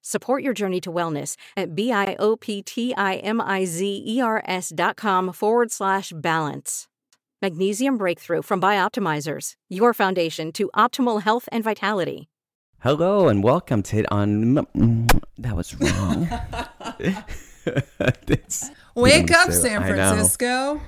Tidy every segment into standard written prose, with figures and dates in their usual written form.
Support your journey to wellness at bioptimizers.com/balance. Magnesium Breakthrough from Bioptimizers, your foundation to optimal health and vitality. Hello and welcome to that was wrong. Wake up, San Francisco.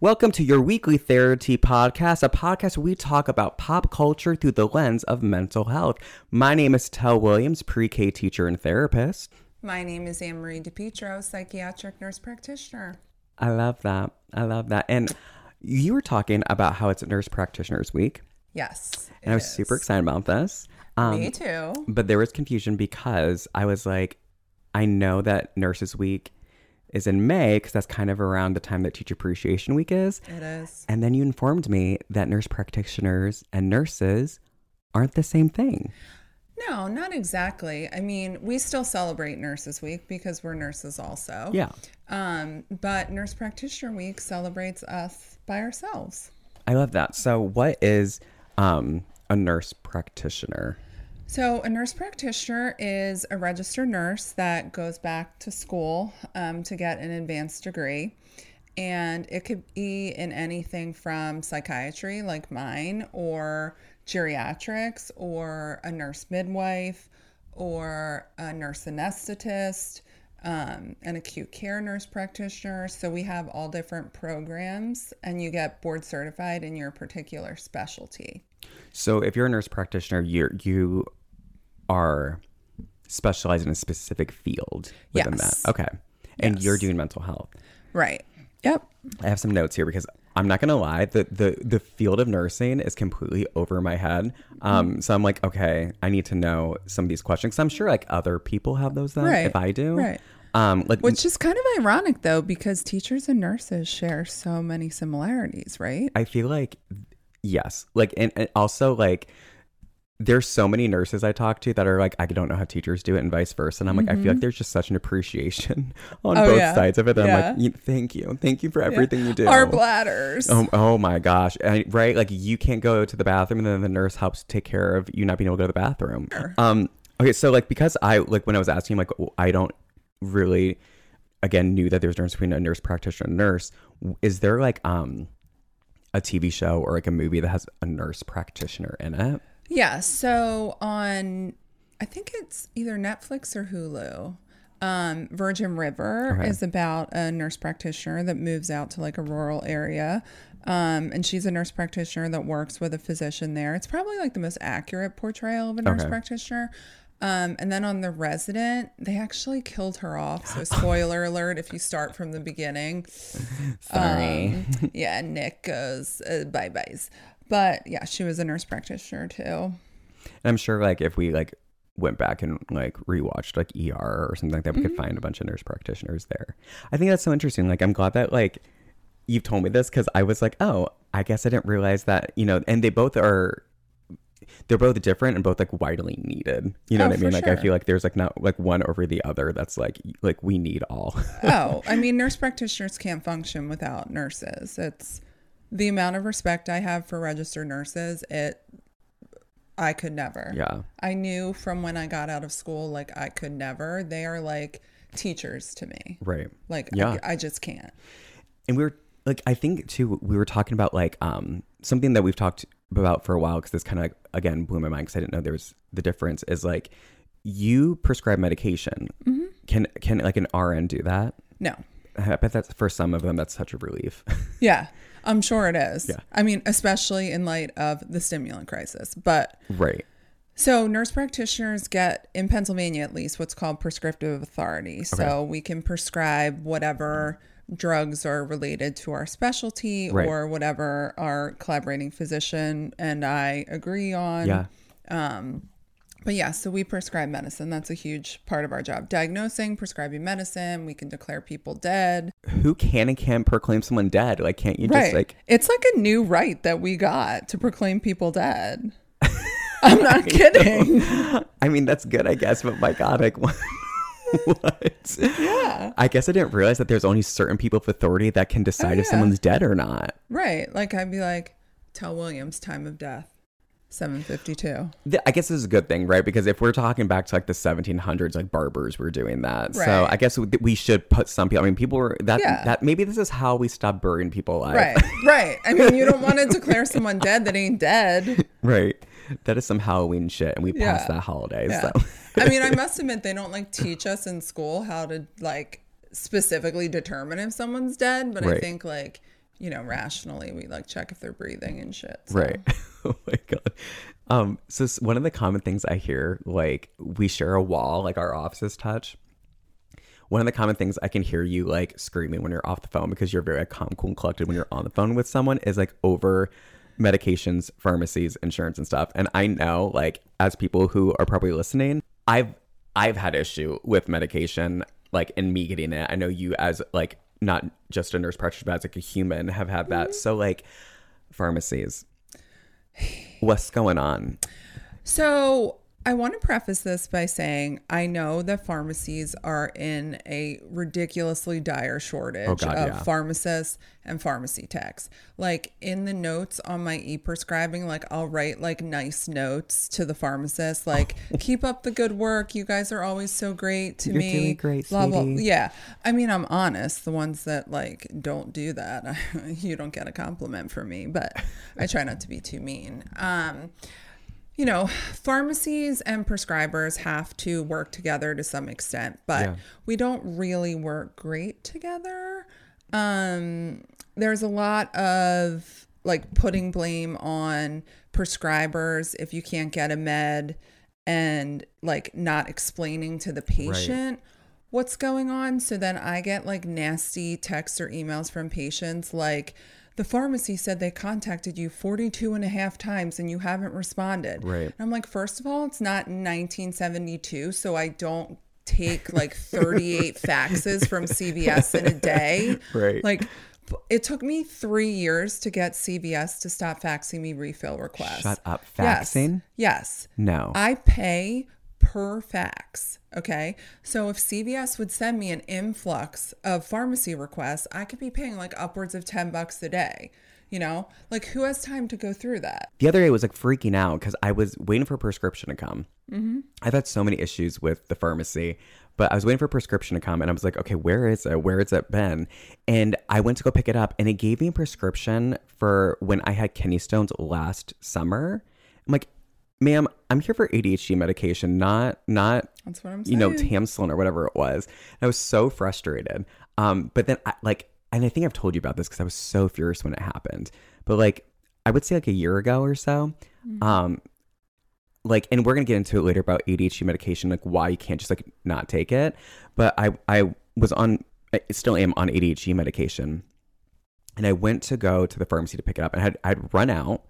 Welcome to your weekly therapy podcast, a podcast where we talk about pop culture through the lens of mental health. My name is Tell Williams, pre-K teacher and therapist. My name is Anne Marie DiPietro, psychiatric nurse practitioner. I love that. And you were talking about how it's Nurse Practitioners Week. Yes. And I was super excited about this. Me too. But there was confusion because I was like, I know that Nurses Week is in May because that's kind of around the time that Teacher Appreciation Week is. It is. And then you informed me that nurse practitioners and nurses aren't the same thing. No, not exactly. I mean, we still celebrate Nurses Week because we're nurses also. Yeah. But Nurse Practitioner Week celebrates us by ourselves. I love that. So what is a nurse practitioner? So a nurse practitioner is a registered nurse that goes back to school to get an advanced degree. And it could be in anything from psychiatry like mine, or geriatrics, or a nurse midwife, or a nurse anesthetist, an acute care nurse practitioner. So we have all different programs, and you get board certified in your particular specialty. So if you're a nurse practitioner, you are specialized in a specific field within that. Okay. And you're doing mental health. Right. Yep. I have some notes here because I'm not going to lie. The field of nursing is completely over my head. So I'm like, okay, I need to know some of these questions. So I'm sure like other people have those then, right, if I do. Right. Which is kind of ironic though, because teachers and nurses share so many similarities, right? I feel like... Yes. Like, and also like, there's so many nurses I talk to that are like, I don't know how teachers do it, and vice versa. And I'm like, I feel like there's just such an appreciation on both sides of it. That I'm like, thank you for everything you do. Our bladders. Oh my gosh. Right. Like you can't go to the bathroom and then the nurse helps take care of you not being able to go to the bathroom. Sure. Okay. So like, because I like when I was asking, like, I don't really, again, knew that there's a difference between a nurse practitioner and a nurse. Is there like, a TV show or like a movie that has a nurse practitioner in it? Yeah. So on, I think it's either Netflix or Hulu, Virgin River is about a nurse practitioner that moves out to like a rural area. And she's a nurse practitioner that works with a physician there. It's probably like the most accurate portrayal of a nurse practitioner. And then on The Resident, they actually killed her off. So spoiler alert if you start from the beginning. Sorry. Nick goes bye-byes. But yeah, she was a nurse practitioner too. And I'm sure like if we like went back and like rewatched like ER or something like that, we could find a bunch of nurse practitioners there. I think that's so interesting. Like I'm glad that like you've told me this because I was like, oh, I guess I didn't realize that, you know, and they're both different and both like widely needed. You know what I mean? Like sure. I feel like there's like not like one over the other. That's like we need all. I mean, nurse practitioners can't function without nurses. It's the amount of respect I have for registered nurses. I could never. Yeah. I knew from when I got out of school, like I could never. They are like teachers to me. Right. Like I just can't. And we were like, I think too, we were talking about like something that we've talked about for a while because this kind of like, again blew my mind because I didn't know there was the difference is like you prescribe medication. Can like an RN do that? No, I bet that's for some of them that's such a relief. Yeah, I'm sure it is. Yeah. I mean, especially in light of the stimulant crisis. But right. So nurse practitioners get, in Pennsylvania at least, what's called prescriptive authority. Okay. So we can prescribe whatever drugs are related to our specialty right. or whatever our collaborating physician and I agree on. Yeah. But yeah, so we prescribe medicine. That's a huge part of our job. Diagnosing, prescribing medicine. We can declare people dead. Who can and can't proclaim someone dead? Like, can't you right. just like... It's like a new right that we got to proclaim people dead. I'm not kidding. I mean, that's good, I guess. But my God, like, what? Yeah. I guess I didn't realize that there's only certain people with authority that can decide if someone's dead or not. Right. Like, I'd be like, Tell Williams, time of death. 7:52. I guess this is a good thing, right? Because if we're talking back to like the 1700s, like barbers were doing that. Right. So I guess we should put some people. I mean, people were that. Yeah. That maybe this is how we stop burying people alive. Right. Right. I mean, you don't want to declare someone dead that ain't dead. Right. That is some Halloween shit, and we passed that holiday. Yeah. So I mean, I must admit they don't like teach us in school how to like specifically determine if someone's dead, but right. I think like. You know, rationally, we like check if they're breathing and shit. So. Right. Oh my God. So one of the common things I hear, like we share a wall, like our offices touch. One of the common things I can hear you like screaming when you're off the phone because you're very calm, cool, and collected when you're on the phone with someone is like over medications, pharmacies, insurance and stuff. And I know like as people who are probably listening, I've had issue with medication, like in me getting it. I know you as like not just a nurse practitioner, but as like a human have had that. So like pharmacies, what's going on? So I want to preface this by saying I know that pharmacies are in a ridiculously dire shortage of pharmacists and pharmacy techs. Like in the notes on my e-prescribing, like I'll write like nice notes to the pharmacist, like keep up the good work. You guys are always so great to me. You're doing great, blah, blah. Yeah. I mean, I'm honest. The ones that like don't do that, you don't get a compliment from me, but I try not to be too mean. You know, pharmacies and prescribers have to work together to some extent, but we don't really work great together. There's a lot of like putting blame on prescribers if you can't get a med and like not explaining to the patient what's going on. So then I get like nasty texts or emails from patients like, the pharmacy said they contacted you 42 and a half times and you haven't responded. Right. And I'm like, first of all, it's not 1972, so I don't take like 38 faxes from CVS in a day. Right. Like, it took me 3 years to get CVS to stop faxing me refill requests. Shut up. Faxing? Yes. No. I pay per fax. Okay. So if CVS would send me an influx of pharmacy requests, I could be paying like upwards of $10 a day, you know, like who has time to go through that? The other day I was like freaking out because I was waiting for a prescription to come. Mm-hmm. I've had so many issues with the pharmacy, but I was waiting for a prescription to come and I was like, okay, where is it? Where has it been? And I went to go pick it up and it gave me a prescription for when I had kidney stones last summer. I'm like, ma'am, I'm here for ADHD medication, not that's what I'm saying. You know, Tamsulosin or whatever it was. And I was so frustrated. But then, and I think I've told you about this because I was so furious when it happened. But like, I would say like a year ago or so, and we're gonna get into it later about ADHD medication, like why you can't just like not take it. But I still am on ADHD medication, and I went to go to the pharmacy to pick it up, and I'd run out.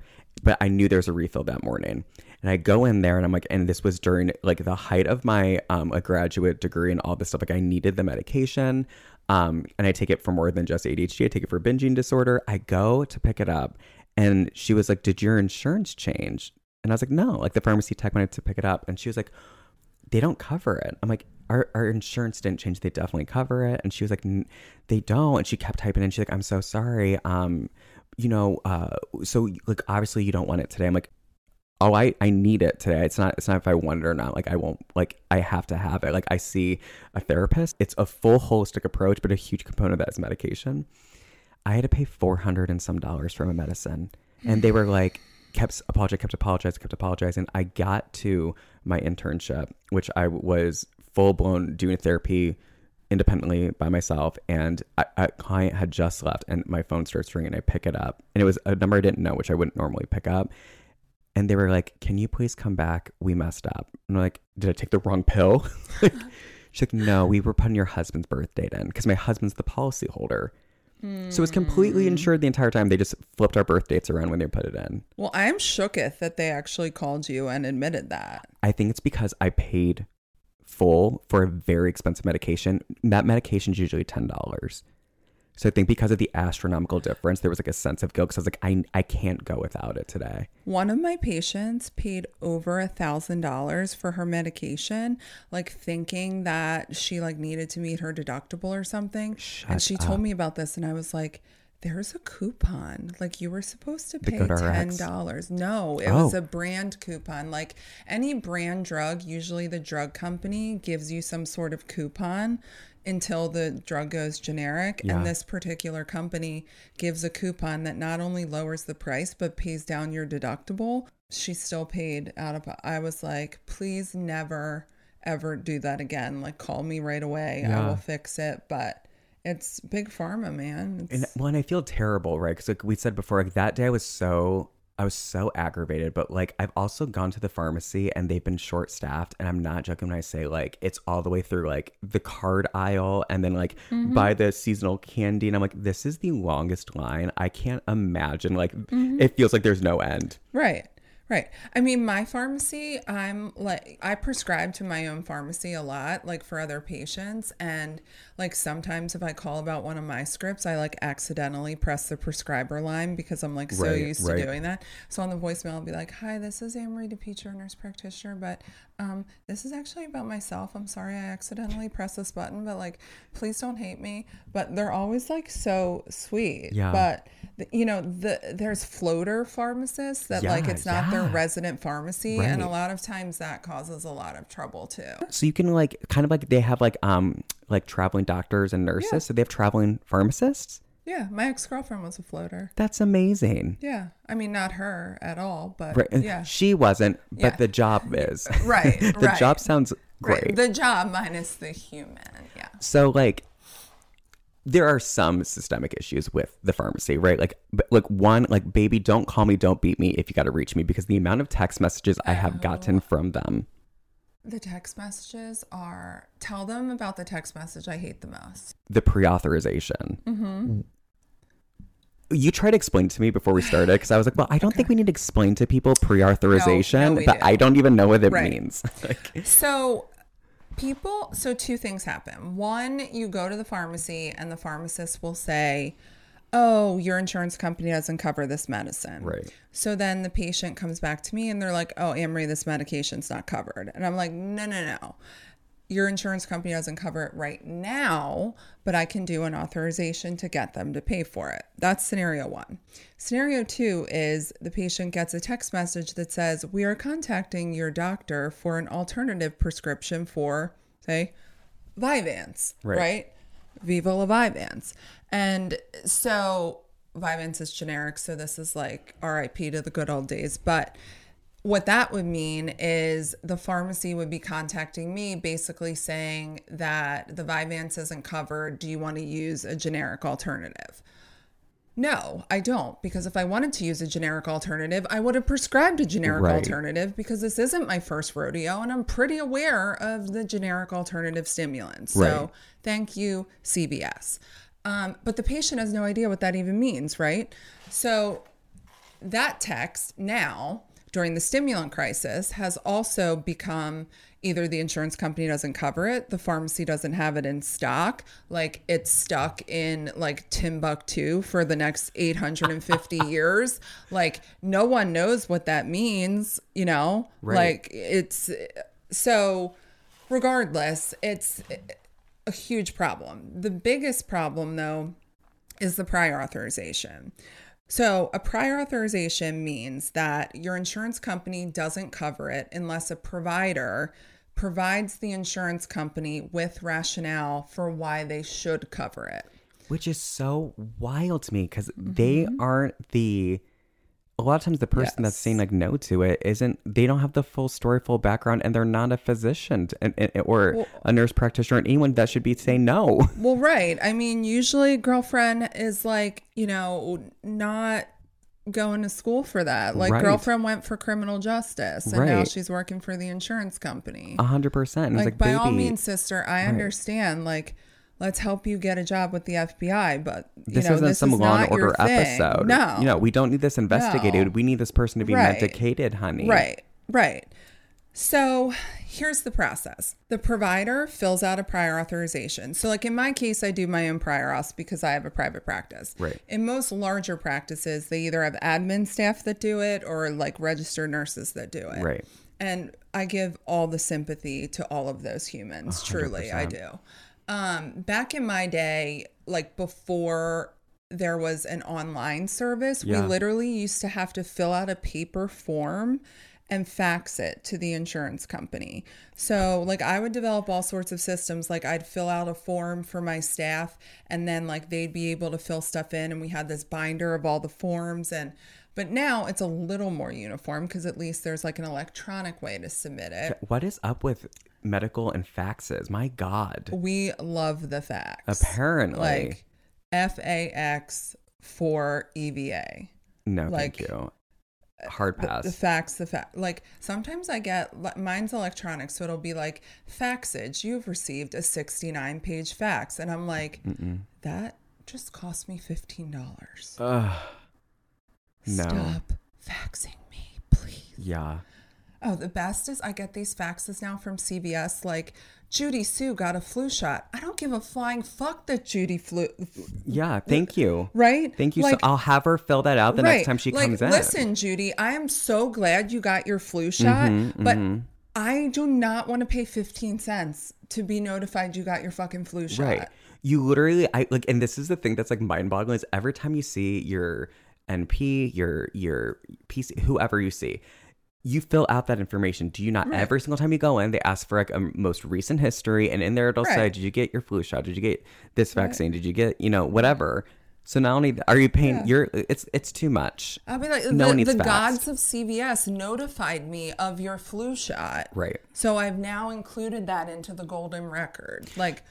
But I knew there was a refill that morning. And I go in there and I'm like, and this was during like the height of my a graduate degree and all this stuff. Like I needed the medication. And I take it for more than just ADHD. I take it for binging disorder. I go to pick it up. And she was like, did your insurance change? And I was like, no, like the pharmacy tech wanted to pick it up. And she was like, they don't cover it. I'm like, our insurance didn't change. They definitely cover it. And she was like, they don't. And she kept typing in. She's like, I'm so sorry. You know, so like, obviously you don't want it today. I'm like, oh, I need it today. It's not if I want it or not. Like I won't, like I have to have it. Like I see a therapist. It's a full holistic approach, but a huge component of that is medication. I had to pay $400 and some for my medicine. And they were like, kept apologizing. I got to my internship, which I was full blown doing therapy independently by myself, and a client had just left, and my phone starts ringing, and I pick it up, and it was a number I didn't know, which I wouldn't normally pick up, and they were like, can you please come back? We messed up. And I'm like, did I take the wrong pill? Like, she's like, no, we were putting your husband's birth date in, because my husband's the policy holder. So it's completely insured the entire time. They just flipped our birth dates around when they put it in. Well, I'm shooketh that they actually called you and admitted that. I think it's because I paid full for a very expensive medication. That medication's usually $10. So I think because of the astronomical difference, there was like a sense of guilt, because I was like, I can't go without it today. One of my patients paid over $1,000 for her medication, like thinking that she like needed to meet her deductible or something. She told me about this, and I was like, there's a coupon. Like, you were supposed to pay $10. No, it was a brand coupon. Like, any brand drug, usually the drug company gives you some sort of coupon until the drug goes generic. Yeah. And this particular company gives a coupon that not only lowers the price, but pays down your deductible. She still paid out of... I was like, please never, ever do that again. Like, call me right away. Yeah. I will fix it. But... it's big pharma, man. And I feel terrible, right? Because like we said before, like that day I was so aggravated. But like I've also gone to the pharmacy and they've been short-staffed. And I'm not joking when I say like it's all the way through like the card aisle and then like buy the seasonal candy. And I'm like, this is the longest line. I can't imagine. Like it feels like there's no end. Right. Right. I mean, my pharmacy, I'm like, I prescribe to my own pharmacy a lot, like for other patients. And like sometimes if I call about one of my scripts, I like accidentally press the prescriber line because I'm like so used to doing that. So on the voicemail, I'll be like, hi, this is Anne Marie DiPietro, nurse practitioner, but this is actually about myself. I'm sorry I accidentally pressed this button, but like, please don't hate me. But they're always like so sweet. Yeah. But you know, there's floater pharmacists that like it's not their resident pharmacy, and a lot of times that causes a lot of trouble too. So you can like kind of like they have like traveling doctors and nurses, so they have traveling pharmacists. Yeah, my ex-girlfriend was a floater. That's amazing. Yeah, I mean not her at all, but yeah, she wasn't. But the job is The job sounds great. The job minus the human. Yeah. So like. There are some systemic issues with the pharmacy, right? Like one, like, baby, don't call me, don't beat me if you got to reach me, because the amount of text messages I have gotten from them. The text messages are, tell them about the text message I hate the most. The pre-authorization. Mm-hmm. You tried to explain to me before we started, because I was like, well, I don't think we need to explain to people pre-authorization, but I don't even know what it means. Like, so two things happen. One, you go to the pharmacy and the pharmacist will say, oh, your insurance company doesn't cover this medicine. Right. So then the patient comes back to me and they're like, oh, Anne Marie, this medication's not covered. And I'm like, no. Your insurance company doesn't cover it right now, but I can do an authorization to get them to pay for it. That's scenario one. Scenario two is the patient gets a text message that says, we are contacting your doctor for an alternative prescription for, say, Vyvanse, right? Viva la Vyvanse. And so Vyvanse is generic, so this is like RIP to the good old days, but... what that would mean is the pharmacy would be contacting me basically saying that the Vyvanse isn't covered. Do you want to use a generic alternative? No, I don't. Because if I wanted to use a generic alternative, I would have prescribed a generic alternative, because this isn't my first rodeo and I'm pretty aware of the generic alternative stimulants. So thank you, CVS. But the patient has no idea what that even means, right? So that text now... during the stimulant crisis has also become either the insurance company doesn't cover it, the pharmacy doesn't have it in stock, like it's stuck in like Timbuktu for the next 850 years. Like no one knows what that means, you know, like it's so regardless, it's a huge problem. The biggest problem though is the prior authorization. So a prior authorization means that your insurance company doesn't cover it unless a provider provides the insurance company with rationale for why they should cover it. Which is so wild to me because they aren't the a lot of times the person that's saying like no to it isn't, they don't have the full story, full background, and they're not a physician or a nurse practitioner or anyone that should be saying no. Well, right. I mean, usually girlfriend is like, you know, not going to school for that. Like girlfriend went for criminal justice and now she's working for the insurance company. 100%. Like by all means, sister, I understand. Like, let's help you get a job with the FBI, but this isn't Law and Order episode. No. You know, we don't need this investigated. No. We need this person to be medicated, honey. Right. So here's the process. The provider fills out a prior authorization. So like in my case, I do my own prior auths because I have a private practice. Right. In most larger practices, they either have admin staff that do it or like registered nurses that do it. Right. And I give all the sympathy to all of those humans. 100%. Truly, I do. Back in my day, like before there was an online service, we literally used to have to fill out a paper form and fax it to the insurance company. So like I would develop all sorts of systems. Like I'd fill out a form for my staff and then like they'd be able to fill stuff in, and we had this binder of all the forms. But now it's a little more uniform because at least there's like an electronic way to submit it. What is up with medical and faxes? My God. We love the fax. Apparently. Like FAX for EVA. No, like, thank you. Hard pass. The fax. Like sometimes I get, mine's electronic, so it'll be like, faxage, you've received a 69-page fax. And I'm like, that just cost me $15. Ugh. No. Stop faxing me, please. Yeah. Oh, the best is I get these faxes now from CVS like, Judy Sue got a flu shot. I don't give a flying fuck that Judy flew. Yeah, thank you. Right? Thank you. Like, so I'll have her fill that out the next time she comes in. Listen, Judy, I am so glad you got your flu shot, but I do not want to pay 15 cents to be notified you got your fucking flu shot. Right. You literally, and this is the thing that's like mind-boggling, is every time you see your NP, your PC, whoever you see, you fill out that information. Do you not? Right. Every single time you go in, they ask for like a most recent history, and in there it'll say, did you get your flu shot? Did you get this vaccine? Did you get, whatever? So not only are you paying, it's too much. I mean, like, the gods of CVS notified me of your flu shot. Right. So I've now included that into the golden record. Like,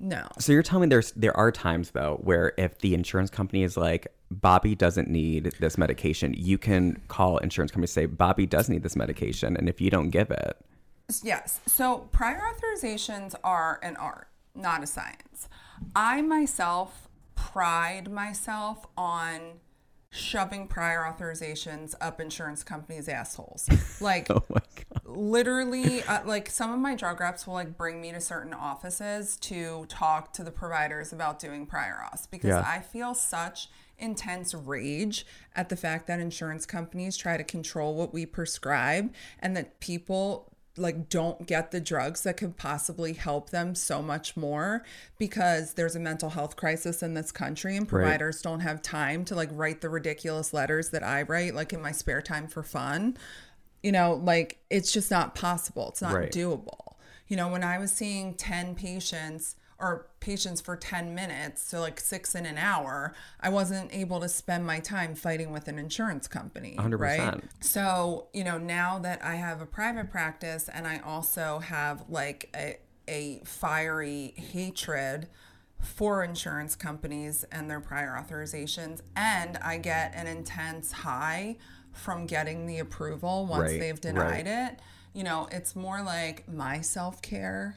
no. So you're telling me there are times though where if the insurance company is like, Bobby doesn't need this medication, you can call insurance company and say, Bobby does need this medication, and if you don't give it. Yes. So prior authorizations are an art, not a science. I myself pride myself on shoving prior authorizations up insurance companies' assholes. Like, oh my God. Literally, like some of my drug reps will like bring me to certain offices to talk to the providers about doing prior auths because I feel such intense rage at the fact that insurance companies try to control what we prescribe and that people like don't get the drugs that could possibly help them so much more because there's a mental health crisis in this country and providers don't have time to like write the ridiculous letters that I write like in my spare time for fun. Like it's just not possible. It's not doable. When I was seeing 10 patients or patients for 10 minutes, so like 6 in an hour, I wasn't able to spend my time fighting with an insurance company, 100%. Right? So, now that I have a private practice and I also have like a fiery hatred for insurance companies and their prior authorizations, and I get an intense high from getting the approval once they've denied it, it's more like my self-care,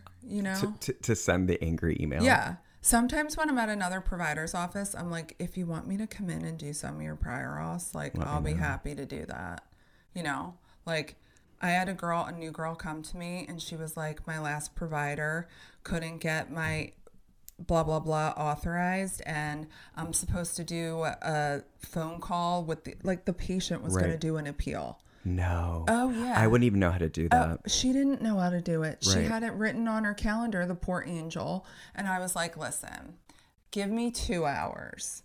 to send the angry email. Yeah. Sometimes when I'm at another provider's office, I'm like, if you want me to come in and do some of your prior auths, like I'll be happy to do that. Like I had a new girl come to me and she was like, my last provider couldn't get my blah, blah, blah authorized. And I'm supposed to do a phone call with the patient was going to do an appeal. No. Oh, yeah. I wouldn't even know how to do that. She didn't know how to do it. She had it written on her calendar, the poor angel. And I was like, listen, give me 2 hours.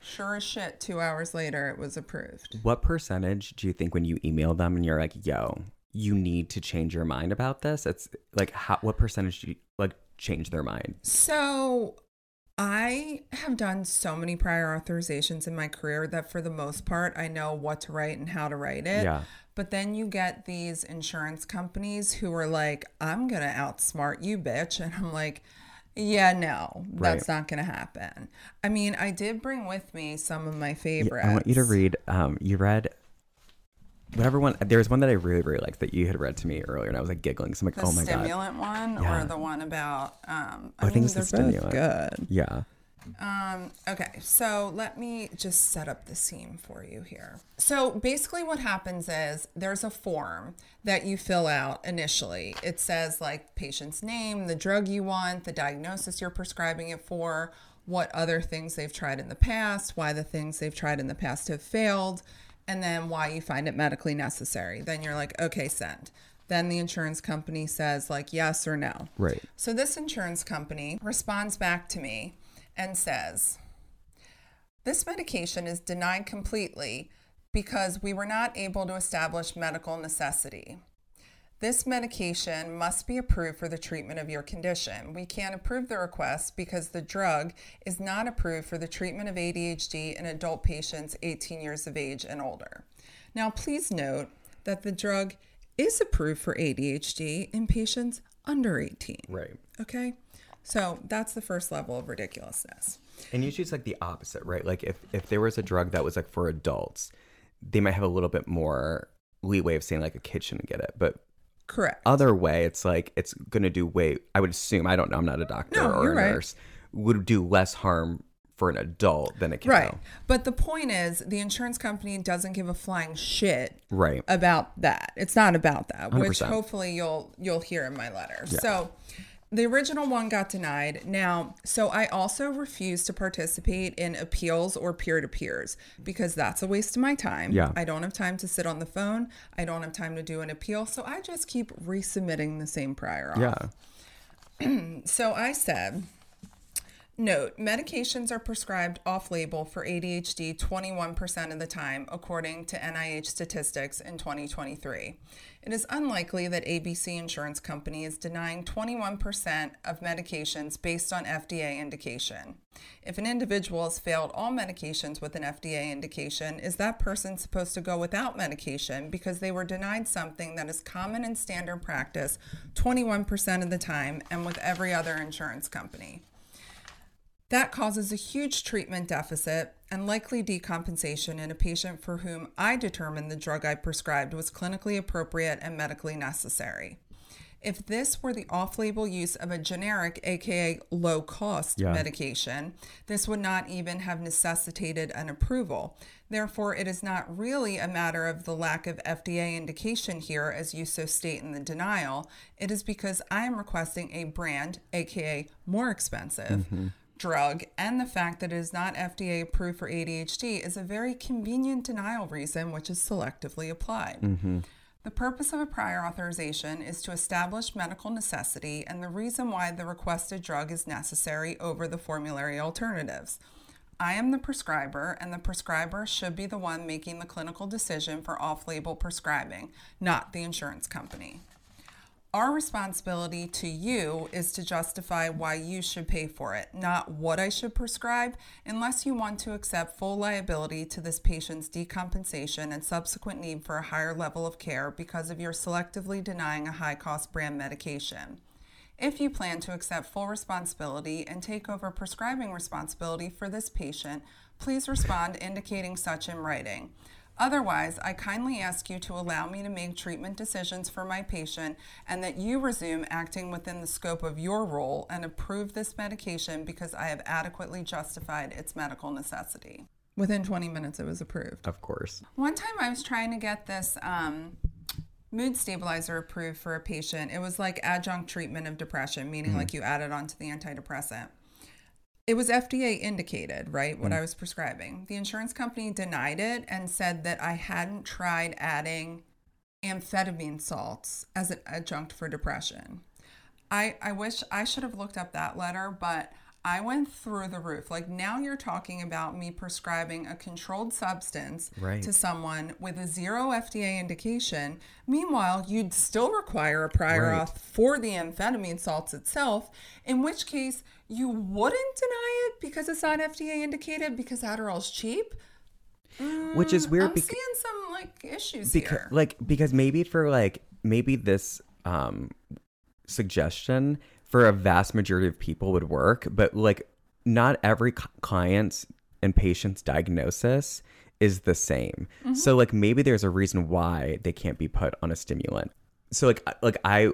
Sure as shit, 2 hours later, it was approved. What percentage do you think when you email them and you're like, yo, you need to change your mind about this? It's like, what percentage do you like change their mind? So I have done so many prior authorizations in my career that for the most part, I know what to write and how to write it. Yeah. But then you get these insurance companies who are like, I'm going to outsmart you, bitch. And I'm like, yeah, no, that's not going to happen. I mean, I did bring with me some of my favorites. Yeah, I want you to read. You read whatever one. There was one that I really, really liked that you had read to me earlier, and I was like giggling. So I'm like, oh my God. The stimulant one or the one about. I think it's the stimulant. Good. Yeah. Okay, so let me just set up the scene for you here. So basically what happens is there's a form that you fill out initially. It says like patient's name, the drug you want, the diagnosis you're prescribing it for, what other things they've tried in the past, why the things they've tried in the past have failed, and then why you find it medically necessary. Then you're like, okay, send. Then the insurance company says like yes or no. Right. So this insurance company responds back to me and says, this medication is denied completely because we were not able to establish medical necessity. This medication must be approved for the treatment of your condition. We can't approve the request because the drug is not approved for the treatment of ADHD in adult patients 18 years of age and older. Now, please note that the drug is approved for ADHD in patients under 18. Right. Okay? So that's the first level of ridiculousness. And usually it's like the opposite, right? Like if there was a drug that was like for adults, they might have a little bit more leeway of saying like a kid shouldn't get it. But correct. Other way, it's like it's going to do way, I would assume, I don't know, I'm not a doctor or a nurse, would do less harm for an adult than a kid. Right. But the point is the insurance company doesn't give a flying shit about that. It's not about that, 100%. Which hopefully you'll hear in my letter. Yeah. So the original one got denied. Now, so I also refuse to participate in appeals or peer-to-peers because that's a waste of my time. Yeah. I don't have time to sit on the phone. I don't have time to do an appeal. So I just keep resubmitting the same prior auth. Yeah. So I said, note, medications are prescribed off-label for ADHD 21% of the time, according to NIH statistics in 2023. It is unlikely that ABC Insurance Company is denying 21% of medications based on FDA indication. If an individual has failed all medications with an FDA indication, is that person supposed to go without medication because they were denied something that is common in standard practice 21% of the time and with every other insurance company? That causes a huge treatment deficit and likely decompensation in a patient for whom I determined the drug I prescribed was clinically appropriate and medically necessary. If this were the off-label use of a generic, aka low-cost medication, this would not even have necessitated an approval. Therefore, it is not really a matter of the lack of FDA indication here, as you so state in the denial. It is because I am requesting a brand, aka more expensive, drug, and the fact that it is not FDA approved for ADHD is a very convenient denial reason which is selectively applied. The purpose of a prior authorization is to establish medical necessity and the reason why the requested drug is necessary over the formulary alternatives. I am the prescriber, and the prescriber should be the one making the clinical decision for off-label prescribing, not the insurance company. Our responsibility to you is to justify why you should pay for it, not what I should prescribe, unless you want to accept full liability to this patient's decompensation and subsequent need for a higher level of care because of your selectively denying a high-cost brand medication. If you plan to accept full responsibility and take over prescribing responsibility for this patient, please respond indicating such in writing. Otherwise, I kindly ask you to allow me to make treatment decisions for my patient and that you resume acting within the scope of your role and approve this medication because I have adequately justified its medical necessity. Within 20 minutes, it was approved. Of course. One time I was trying to get this mood stabilizer approved for a patient. It was like adjunct treatment of depression, meaning like you add it onto the antidepressant. It was FDA indicated, right, what I was prescribing. The insurance company denied it and said that I hadn't tried adding amphetamine salts as an adjunct for depression. I wish I should have looked up that letter, but I went through the roof. Like, now you're talking about me prescribing a controlled substance to someone with a 0 FDA indication. Meanwhile, you'd still require a prior auth for the amphetamine salts itself, in which case you wouldn't deny it because it's not FDA indicated because Adderall's cheap. Which is weird. I'm seeing some issues here. Because maybe for this suggestion for a vast majority of people would work, but not every client's and patient's diagnosis is the same. Mm-hmm. So maybe there's a reason why they can't be put on a stimulant. So like I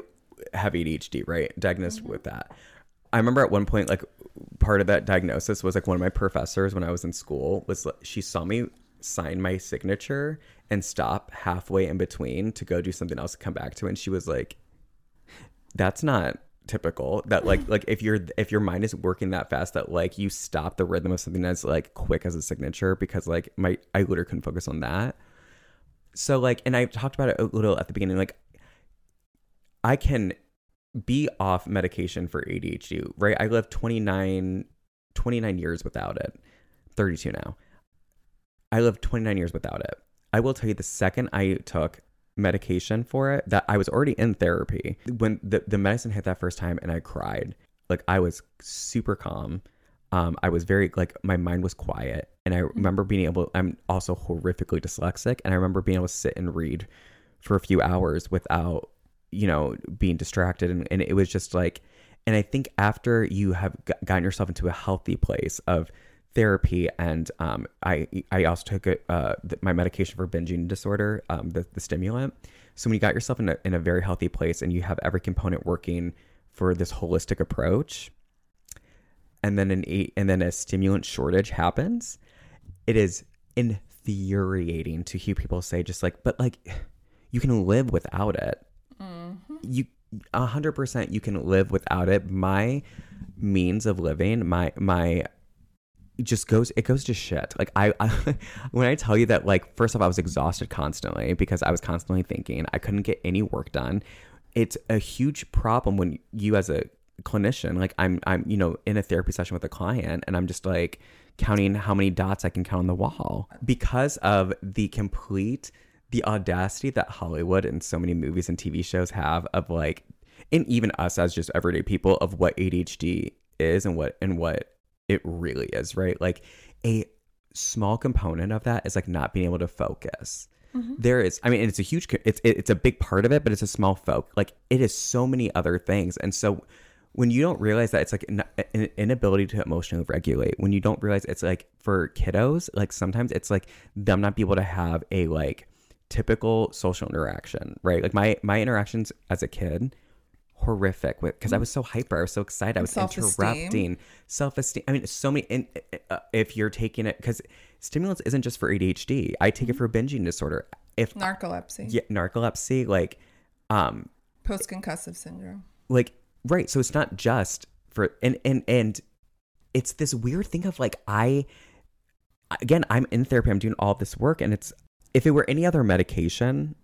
have ADHD, right? Diagnosed with that. I remember at one point, part of that diagnosis was one of my professors when I was in school was she saw me sign my signature and stop halfway in between to go do something else to come back to it. And she was like, that's not typical, that if your mind is working that fast that you stop the rhythm of something as quick as a signature, because I literally couldn't focus on that. So and I talked about it a little at the beginning, I can be off medication for ADHD, right? I lived 29 years without it, 32 now. I lived 29 years without it. I will tell you, the second I took medication for it, that I was already in therapy, when the medicine hit that first time and I cried, I was super calm. I was very my mind was quiet, and I remember being able, I'm also horrifically dyslexic, and I remember being able to sit and read for a few hours without being distracted, and it was just and I think after you have gotten yourself into a healthy place of therapy, and I also took my medication for binge eating disorder, the stimulant. So when you got yourself in a very healthy place and you have every component working for this holistic approach, and then a stimulant shortage happens, it is infuriating to hear people say but you can live without it. Mm-hmm. You 100% you can live without it. My means of living, my just goes to shit. I when I tell you that, first off, I was exhausted constantly because I was constantly thinking. I couldn't get any work done. It's a huge problem when you, as a clinician, I'm in a therapy session with a client, and I'm just counting how many dots I can count on the wall because of the audacity that Hollywood and so many movies and TV shows have of and even us as just everyday people, of what ADHD is and what it really is, right? A small component of that is not being able to focus. Mm-hmm. There is, it's a huge, it's a big part of it, but it's a small focus. It is so many other things. And so when you don't realize that, it's an inability to emotionally regulate. When you don't realize it's for kiddos, sometimes it's them not be able to have a typical social interaction, right? My interactions as a kid, horrific, because I was so hyper, I was so excited, I was interrupting self-esteem. So many. And if you're taking it, because stimulants isn't just for ADHD, I take it for binge eating disorder, if narcolepsy, post-concussive syndrome, right? So it's not just for, and it's this weird thing of I'm in therapy, I'm doing all this work, and it's, if it were any other medication.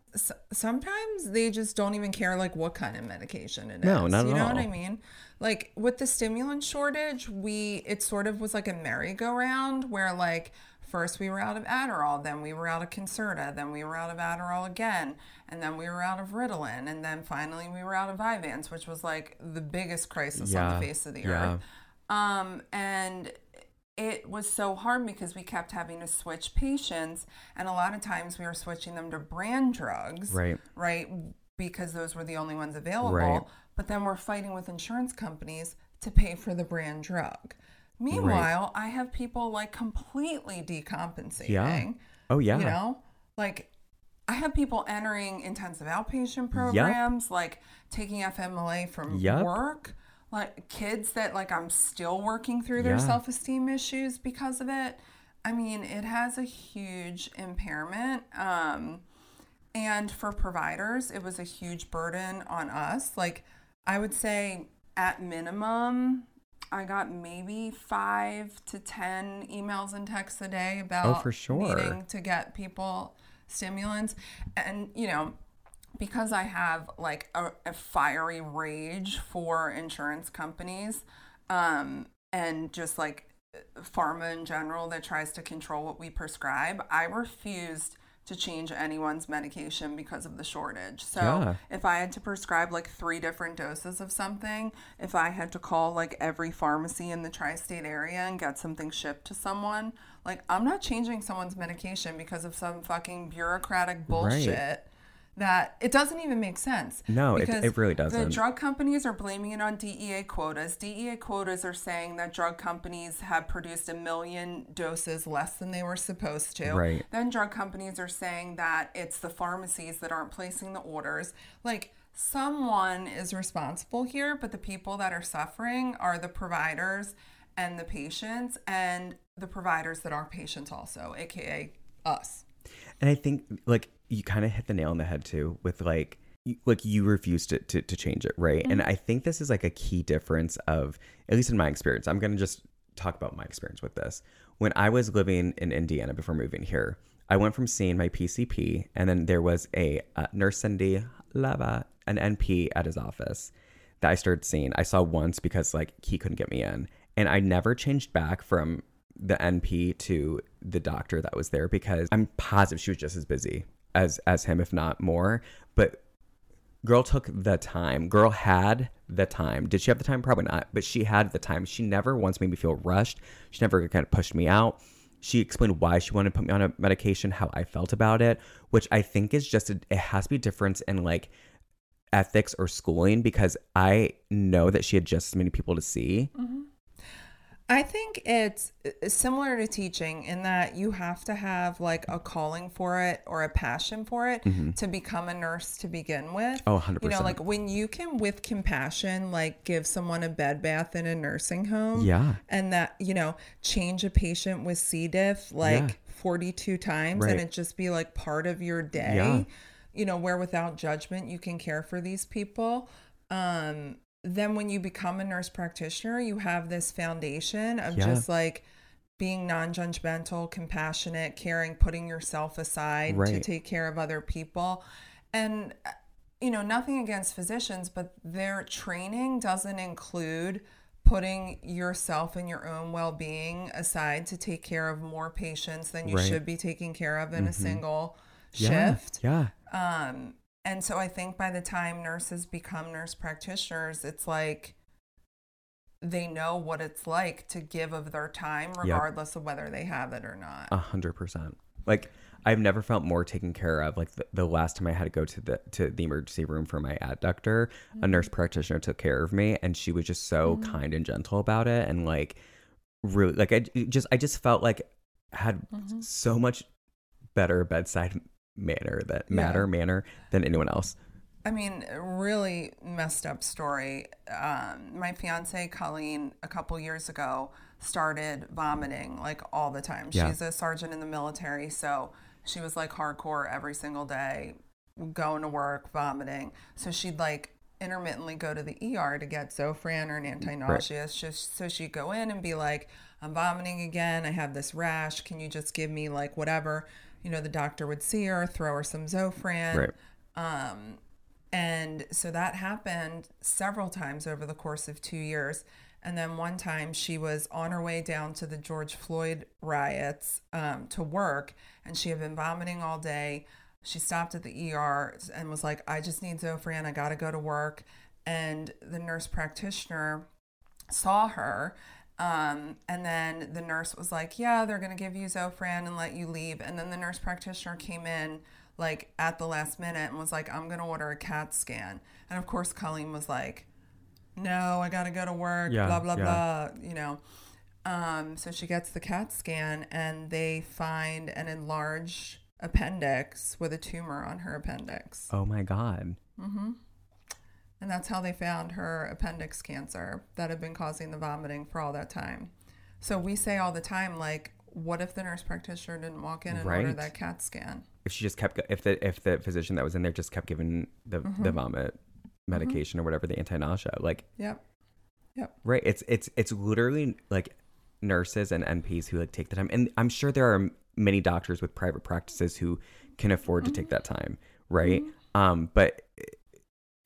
Sometimes they just don't even care what kind of medication it is. No, not at all. You know what I mean? With the stimulant shortage, it sort of was a merry-go-round where first we were out of Adderall, then we were out of Concerta, then we were out of Adderall again, and then we were out of Ritalin, and then finally we were out of Vyvanse, which was the biggest crisis on the face of the earth. And it was so hard because we kept having to switch patients, and a lot of times we were switching them to brand drugs, right? Because those were the only ones available. Right. But then we're fighting with insurance companies to pay for the brand drug. Meanwhile, I have people completely decompensating. Yeah. Oh yeah. You know, I have people entering intensive outpatient programs, taking FMLA from work. Kids that I'm still working through their self-esteem issues because of it. It has a huge impairment. And for providers, it was a huge burden on us. I would say at minimum, I got maybe 5 to 10 emails and texts a day about needing to get people stimulants. And, because I have a fiery rage for insurance companies, and just like pharma in general that tries to control what we prescribe, I refused to change anyone's medication because of the shortage. So if I had to prescribe like 3 different doses of something, if I had to call like every pharmacy in the tri-state area and get something shipped to someone, like I'm not changing someone's medication because of some fucking bureaucratic bullshit. Right. That it doesn't even make sense. No, it really doesn't. The drug companies are blaming it on DEA quotas. DEA quotas are saying that drug companies have produced 1 million doses less than they were supposed to. Right. Then drug companies are saying that it's the pharmacies that aren't placing the orders. Like, someone is responsible here, but the people that are suffering are the providers and the patients, and the providers that are patients also, aka us. And I think, like, you kind of hit the nail on the head too with like you refused to change it, right? Mm-hmm. And I think this is like a key difference of, at least in my experience, I'm going to just talk about my experience with this. When I was living in Indiana before moving here, I went from seeing my PCP, and then there was a nurse, Cindy Lava, an NP at his office that I started seeing. I saw once because like he couldn't get me in, and I never changed back from the NP to the doctor that was there because I'm positive she was just as busy as him, if not more. But girl took the time. Girl had the time. Did she have the time? Probably not, but she had the time. She never once made me feel rushed. She never kind of pushed me out. She explained why she wanted to put me on a medication, how I felt about it, which I think is just, it has to be difference in like ethics or schooling, because I know that she had just as many people to see. Mm-hmm. I think it's similar to teaching in that you have to have like a calling for it or a passion for it mm-hmm. to become a nurse to begin with. Oh, 100%. You know, like when you can, with compassion, like give someone a bed bath in a nursing home. Yeah. And that, you know, change a patient with C. diff like 42 times and it just be like part of your day, you know, where without judgment you can care for these people. Then when you become a nurse practitioner, you have this foundation of just like being non-judgmental, compassionate, caring, putting yourself aside to take care of other people. And, you know, nothing against physicians, but their training doesn't include putting yourself and your own well-being aside to take care of more patients than you should be taking care of in a single shift. And so I think by the time nurses become nurse practitioners, it's like they know what it's like to give of their time regardless of whether they have it or not. 100%. Like, I've never felt more taken care of. Like the last time I had to go to the emergency room for my adductor, a nurse practitioner took care of me, and she was just so kind and gentle about it. And like, really, like I just felt like I had so much better bedside manner than anyone else. I mean, really messed up story. My fiance Colleen a couple years ago started vomiting like all the time. She's a sergeant in the military, so she was like hardcore every single day, going to work, vomiting. So she'd like intermittently go to the ER to get Zofran or an anti-nausea. So she'd go in and be like, I'm vomiting again, I have this rash, can you just give me like whatever? You know, the doctor would see her, throw her some Zofran. Right. And so that happened several times over the course of 2 years. And then one time she was on her way down to the George Floyd riots to work, and she had been vomiting all day. She stopped at the ER and was like, I just need Zofran, I got to go to work. And the nurse practitioner saw her. And then the nurse was like, yeah, they're going to give you Zofran and let you leave. And then the nurse practitioner came in like at the last minute and was like, I'm going to order a CAT scan. And of course, Colleen was like, no, I got to go to work, blah, blah, blah, you know. So she gets the CAT scan and they find an enlarged appendix with a tumor on her appendix. Oh my God. Mm-hmm. And that's how they found her appendix cancer that had been causing the vomiting for all that time. So we say all the time, like, what if the nurse practitioner didn't walk in and order that CAT scan? If she just kept, if the physician that was in there just kept giving the vomit medication or whatever, the anti-nausea, like, right. It's literally like nurses and NPs who like take the time, and I'm sure there are many doctors with private practices who can afford to take that time, right? But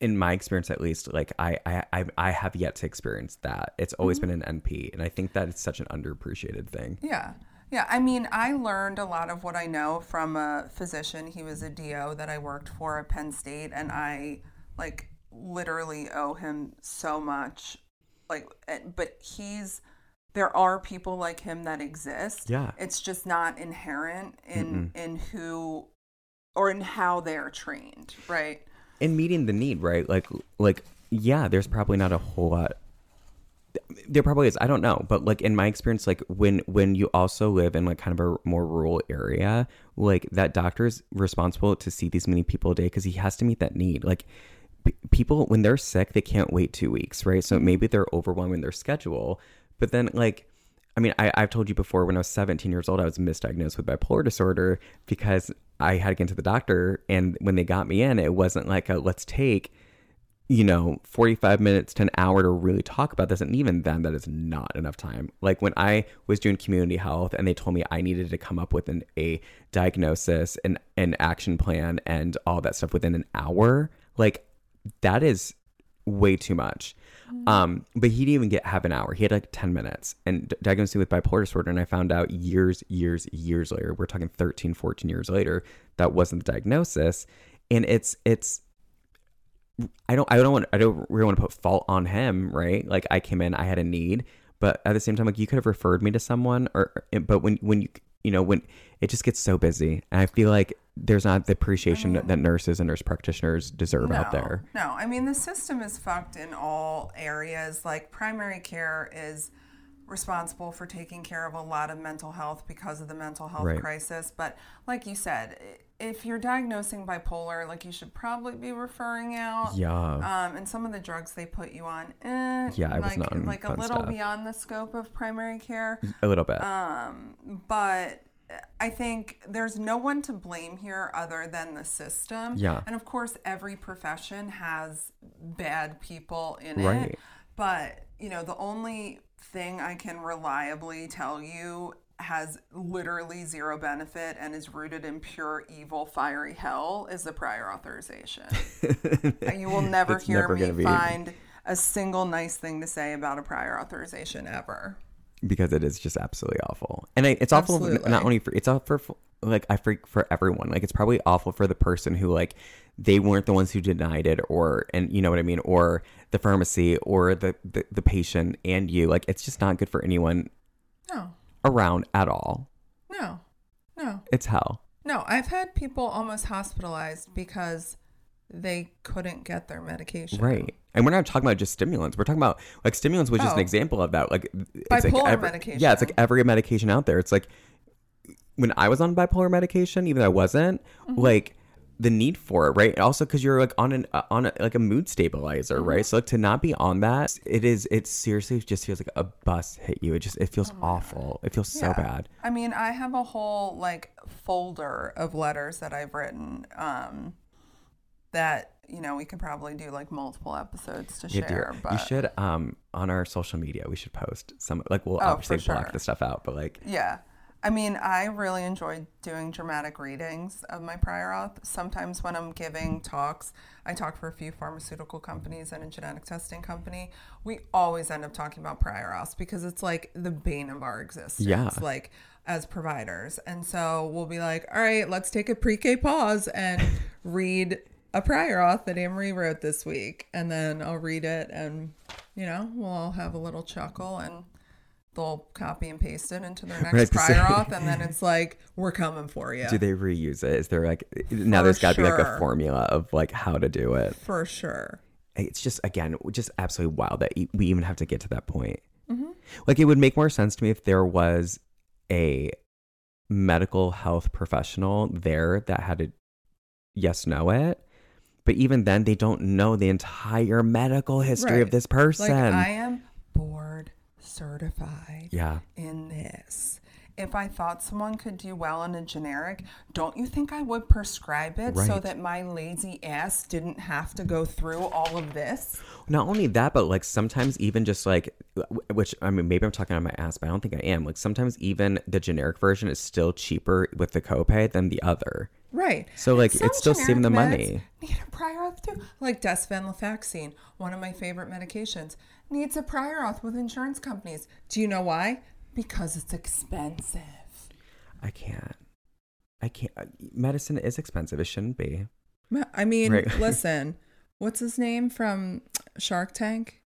in my experience at least, like I have yet to experience that. It's always mm-hmm. been an NP, and I think that it's such an underappreciated thing. Yeah. Yeah, I mean, I learned a lot of what I know from a physician. He was a DO that I worked for at Penn State, and I, like, literally owe him so much. Like, but there are people like him that exist. Yeah. It's just not inherent in who or in how they're trained, right? In meeting the need, right? Like, yeah, there's probably not a whole lot. There probably is. I don't know. But like in my experience, like when you also live in like kind of a more rural area, like that doctor's responsible to see these many people a day because he has to meet that need. Like people, when they're sick, they can't wait 2 weeks. Right. So maybe they're overwhelming their schedule. But then like, I mean, I've told you before, when I was 17 years old, I was misdiagnosed with bipolar disorder because I had to get to the doctor. And when they got me in, it wasn't like a let's take, 45 minutes to an hour to really talk about this. And even then, that is not enough time. Like when I was doing community health and they told me I needed to come up with a diagnosis and an action plan and all that stuff within an hour, like that is way too much. Mm-hmm. But he didn't even have an hour. He had like 10 minutes and diagnosed me with bipolar disorder. And I found out years later, we're talking 13, 14 years later, that wasn't the diagnosis. And it's, I don't really want to put fault on him, right? Like I came in, I had a need, but at the same time, like you could have referred me to someone but when it just gets so busy, and I feel like there's not the appreciation that nurses and nurse practitioners deserve out there. No, I mean, the system is fucked in all areas. Like primary care is responsible for taking care of a lot of mental health because of the mental health crisis. But like you said, if you're diagnosing bipolar, like you should probably be referring out. Yeah. And some of the drugs they put you on, I was not on like a little stuff. Beyond the scope of primary care. A little bit. But I think there's no one to blame here other than the system. Yeah. And of course, every profession has bad people in it. But the only thing I can reliably tell you has literally zero benefit and is rooted in pure evil, fiery hell is the prior authorization. And you will never hear me find a single nice thing to say about a prior authorization ever. Because it is just absolutely awful. And it's awful not only for, it's awful for, like, I freak for everyone. Like, it's probably awful for the person who, like, they weren't the ones who denied it and you know what I mean? Or the pharmacy or the patient and you. Like, it's just not good for anyone. No. Around at all. No. It's hell. No, I've had people almost hospitalized because they couldn't get their medication. Right. And we're not talking about just stimulants. We're talking about like stimulants, which is an example of that. Like bipolar medication. Yeah, it's like every medication out there. It's like when I was on bipolar medication, even though I wasn't, like the need for it, right? Also because you're like on a mood stabilizer, right? So like to not be on that, it seriously just feels like a bus hit you. It feels awful. God. It feels so bad. I mean, I have a whole like folder of letters that I've written that we could probably do like multiple episodes to share. But you should on our social media we should post some, like we'll obviously block the stuff out, but like I mean, I really enjoyed doing dramatic readings of my prior auth. Sometimes when I'm giving talks, I talk for a few pharmaceutical companies and a genetic testing company. We always end up talking about prior auths because it's like the bane of our existence, like as providers. And so we'll be like, all right, let's take a pre-K pause and read a prior auth that Anne Marie wrote this week. And then I'll read it and, we'll all have a little chuckle and they'll copy and paste it into their next prior auth, and then it's like, we're coming for you. Do they reuse it? Is there like, now there's got to be like a formula of like how to do it. For sure. It's just, again, just absolutely wild that we even have to get to that point. Mm-hmm. Like it would make more sense to me if there was a medical health professional there that had to know it. But even then, they don't know the entire medical history of this person. Like I am bored certified in this. If I thought someone could do well in a generic, don't you think I would prescribe it so that my lazy ass didn't have to go through all of this? Not only that, but like sometimes even just like, which I mean, maybe I'm talking on my ass, but I don't think I am. Like sometimes even the generic version is still cheaper with the copay than the other. Right. So, like, it's still saving the money. Need a prior auth too. Like desvenlafaxine, one of my favorite medications, needs a prior auth with insurance companies. Do you know why? Because it's expensive. I can't. Medicine is expensive. It shouldn't be. I mean, right. Listen, what's his name from Shark Tank?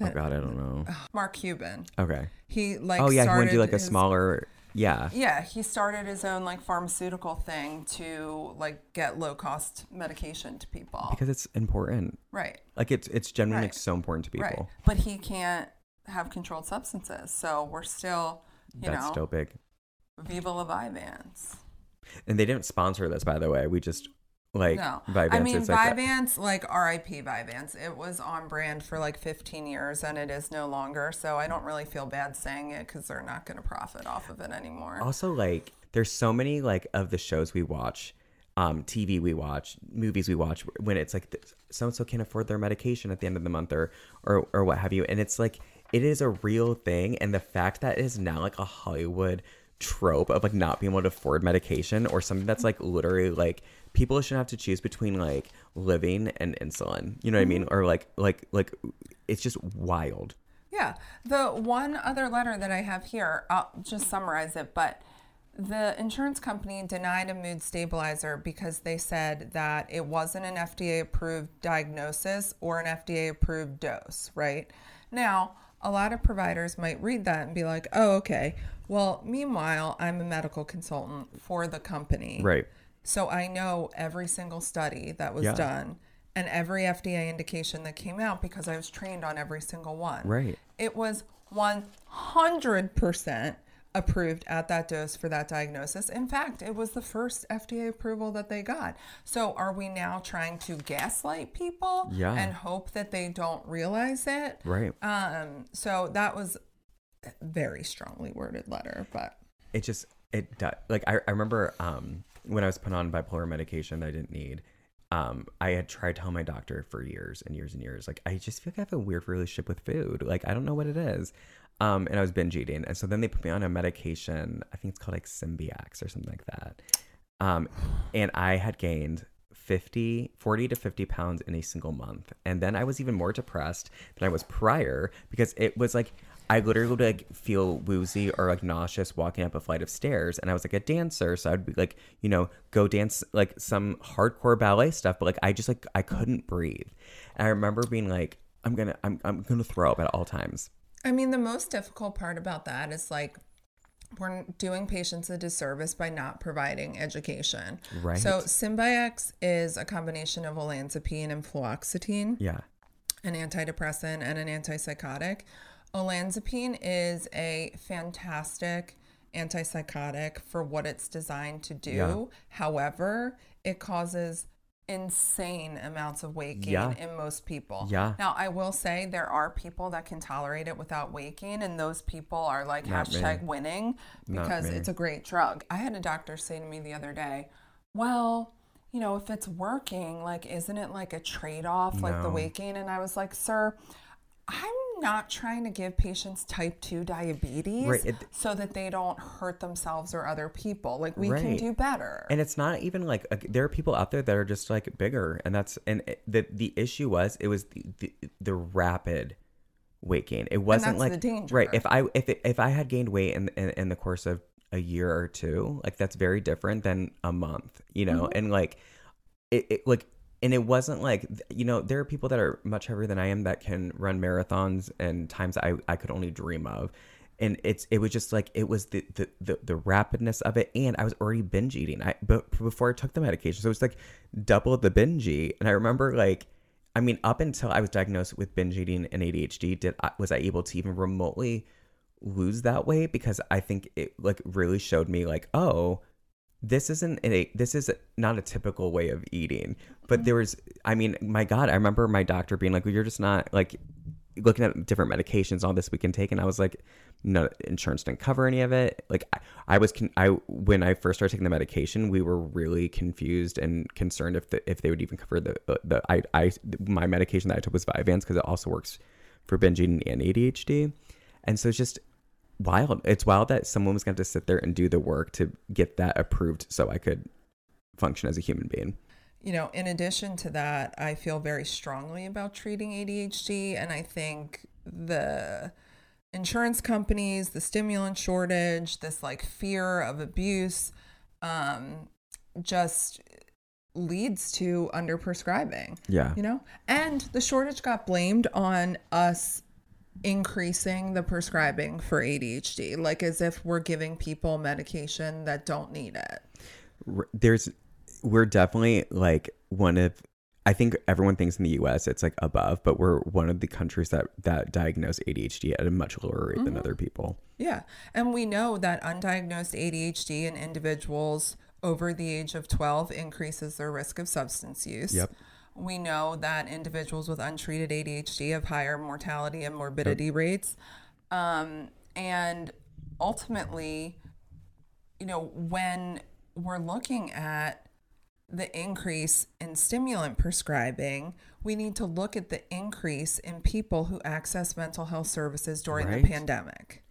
Oh, God, I don't know. Mark Cuban. Okay. He, like, he wanted to do, like, a smaller... Yeah. Yeah, he started his own, like, pharmaceutical thing to, like, get low-cost medication to people. Because it's important. Right. Like, it's genuinely so important to people. Right. But he can't have controlled substances, so we're still, that's still big. Viva la Vyvanse. And they didn't sponsor this, by the way. We just... Like, no. Vyvanse, I mean, Vyvanse, like RIP Vyvanse. It was on brand for like 15 years and it is no longer. So I don't really feel bad saying it because they're not going to profit off of it anymore. Also, like, there's so many, like, of the shows we watch, TV we watch, movies we watch, when it's like so-and-so can't afford their medication at the end of the month or what have you. And it's like, it is a real thing. And the fact that it is now like a Hollywood trope of like not being able to afford medication or something that's like literally like... People shouldn't have to choose between, like, living and insulin. You know what I mean? Or, like it's just wild. Yeah. The one other letter that I have here, I'll just summarize it, but the insurance company denied a mood stabilizer because they said that it wasn't an FDA-approved diagnosis or an FDA-approved dose, right? Now, a lot of providers might read that and be like, oh, okay. Well, meanwhile, I'm a medical consultant for the company. Right. So I know every single study that was done and every FDA indication that came out because I was trained on every single one. Right. It was 100% approved at that dose for that diagnosis. In fact, it was the first FDA approval that they got. So are we now trying to gaslight people and hope that they don't realize it? Right. So that was a very strongly worded letter, but it just, it does. Like, I remember, when I was put on bipolar medication that I didn't need, I had tried to tell my doctor for years and years and years, like, I just feel like I have a weird relationship with food. Like, I don't know what it is. And I was binge eating. And so then they put me on a medication. I think it's called like Symbyax or something like that. And I had gained 40 to 50 pounds in a single month. And then I was even more depressed than I was prior because it was like, I literally would like feel woozy or like nauseous walking up a flight of stairs, and I was like a dancer, so I'd be like, go dance like some hardcore ballet stuff, but like I just like I couldn't breathe. And I remember being like, I'm gonna throw up at all times. I mean, the most difficult part about that is like we're doing patients a disservice by not providing education. Right. So Symbyax is a combination of olanzapine and fluoxetine. Yeah. An antidepressant and an antipsychotic. Olanzapine is a fantastic antipsychotic for what it's designed to do. Yeah. However, it causes insane amounts of weight gain in most people. Yeah. Now, I will say there are people that can tolerate it without weight gain, and those people are like not #me. Winning because it's a great drug. I had a doctor say to me the other day, well... if it's working, like, isn't it like a trade-off, like the weight gain? And I was like, sir, I'm not trying to give patients type 2 diabetes so that they don't hurt themselves or other people. Like, we can do better. And it's not even like, there are people out there that are just like bigger. And that's, the issue was, it was the rapid weight gain. It wasn't like, the danger. Right. If I had gained weight in the course of a year or two, like that's very different than a month, and like it like, and it wasn't like, there are people that are much heavier than I am that can run marathons and times I could only dream of. And it was just like, it was the rapidness of it. And I was already binge eating before I took the medication. So it was like double the binge eat. And I remember like, I mean, up until I was diagnosed with binge eating and ADHD, was I able to even remotely lose that weight, because I think it like really showed me like, oh, this is not a typical way of eating. But there was, I mean, my God, I remember my doctor being like, well, you're just not like looking at different medications, all this we can take. And I was like, no, insurance didn't cover any of it. Like I when I first started taking the medication, we were really confused and concerned if they would even cover my medication that I took was Vyvanse, because it also works for binge eating and ADHD. And so it's just wild. It's wild that someone was going to have to sit there and do the work to get that approved so I could function as a human being. You know, in addition to that, I feel very strongly about treating ADHD, and I think the insurance companies, the stimulant shortage, this like fear of abuse, just leads to underprescribing. Yeah. You know, and the shortage got blamed on us increasing the prescribing for ADHD, like as if we're giving people medication that don't need it. We're definitely like one of, I think everyone thinks in the US it's like above, but we're one of the countries that diagnose ADHD at a much lower rate than other people. Yeah. And we know that undiagnosed ADHD in individuals over the age of 12 increases their risk of substance use. Yep. We know that individuals with untreated ADHD have higher mortality and morbidity rates. And ultimately, you know, when we're looking at the increase in stimulant prescribing, we need to look at the increase in people who access mental health services during the pandemic.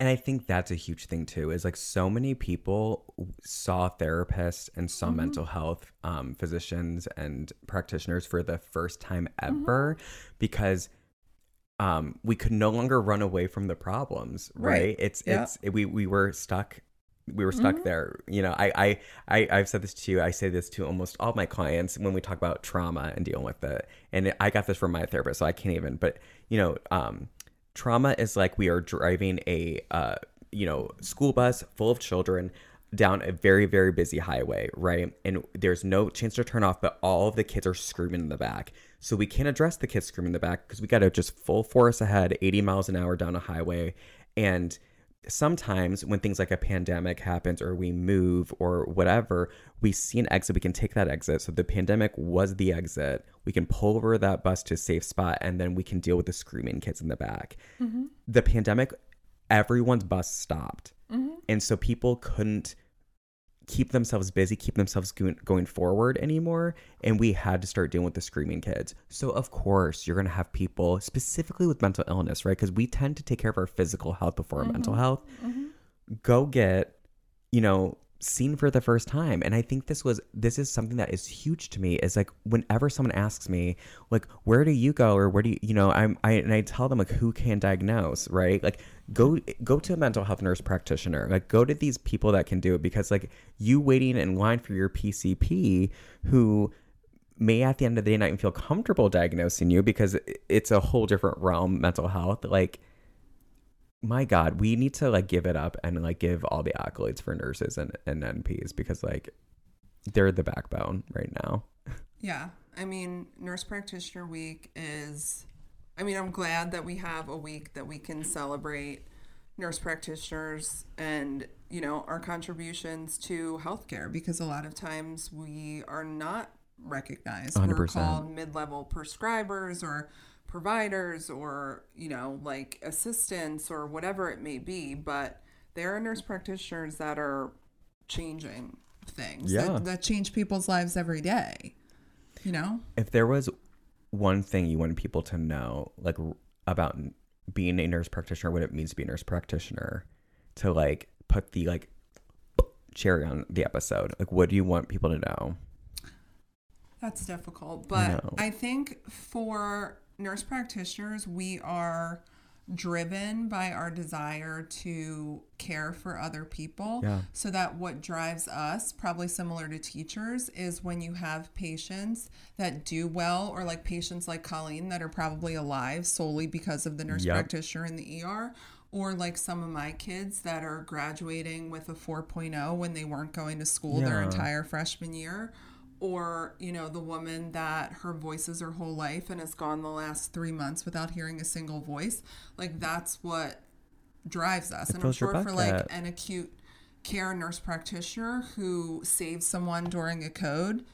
And I think that's a huge thing too, is like so many people saw therapists and saw mental health physicians and practitioners for the first time ever because we could no longer run away from the problems, right? We were stuck there. You know, I've said this to you. I say this to almost all my clients when we talk about trauma and dealing with it. And I got this from my therapist, so I can't even. But, you know, trauma is like we are driving a, school bus full of children down a very, very busy highway, right? And there's no chance to turn off, but all of the kids are screaming in the back. So we can't address the kids screaming in the back because we got to just full force ahead, 80 miles an hour down a highway. And sometimes when things like a pandemic happens or we move or whatever, we see an exit, we can take that exit. So the pandemic was the exit. We can pull over that bus to a safe spot, and then we can deal with the screaming kids in the back. Mm-hmm. The pandemic, everyone's bus stopped. Mm-hmm. And so people couldn't keep themselves busy, keep themselves going forward anymore. And we had to start dealing with the screaming kids. So of course, you're going to have people specifically with mental illness, right? Because we tend to take care of our physical health before our mental health. Mm-hmm. Go get, seen for the first time. And I think this is something that is huge to me, is like whenever someone asks me like, where do you go? Or where do you, I tell them like, who can diagnose, right? Like go to a mental health nurse practitioner, like go to these people that can do it, because like you waiting in line for your PCP who may at the end of the day not even feel comfortable diagnosing you because it's a whole different realm, mental health. Like, my God, we need to like give it up and like give all the accolades for nurses and NPs, because like they're the backbone right now. Yeah. I mean, Nurse Practitioner Week I'm glad that we have a week that we can celebrate nurse practitioners and, our contributions to healthcare, because a lot of times we are not recognized. 100%. We're called mid-level prescribers or providers or assistants or whatever it may be, but there are nurse practitioners that are changing things that change people's lives every day. If there was one thing you wanted people to know like about being a nurse practitioner, what it means to be a nurse practitioner, to like put the like cherry on the episode, like what do you want people to know? That's difficult, but I think for nurse practitioners, we are driven by our desire to care for other people, so that what drives us, probably similar to teachers, is when you have patients that do well, or like patients like Colleen that are probably alive solely because of the nurse practitioner in the ER, or like some of my kids that are graduating with a 4.0 when they weren't going to school their entire freshman year. Or, the woman that her voice is her whole life and has gone the last 3 months without hearing a single voice. Like, that's what drives us. And I'm sure for, like, an acute care nurse practitioner who saves someone during a code,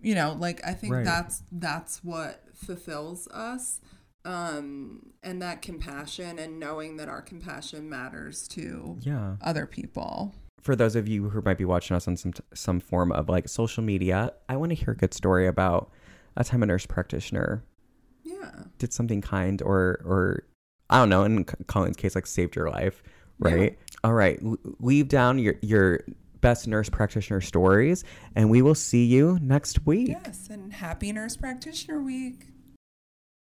I think that's what fulfills us. And that compassion, and knowing that our compassion matters to other people. For those of you who might be watching us on some form of like social media, I want to hear a good story about a time a nurse practitioner did something kind or I don't know, in Colin's case, like saved your life, right? Yeah. All right. Leave down your best nurse practitioner stories, and we will see you next week. Yes, and happy Nurse Practitioner Week.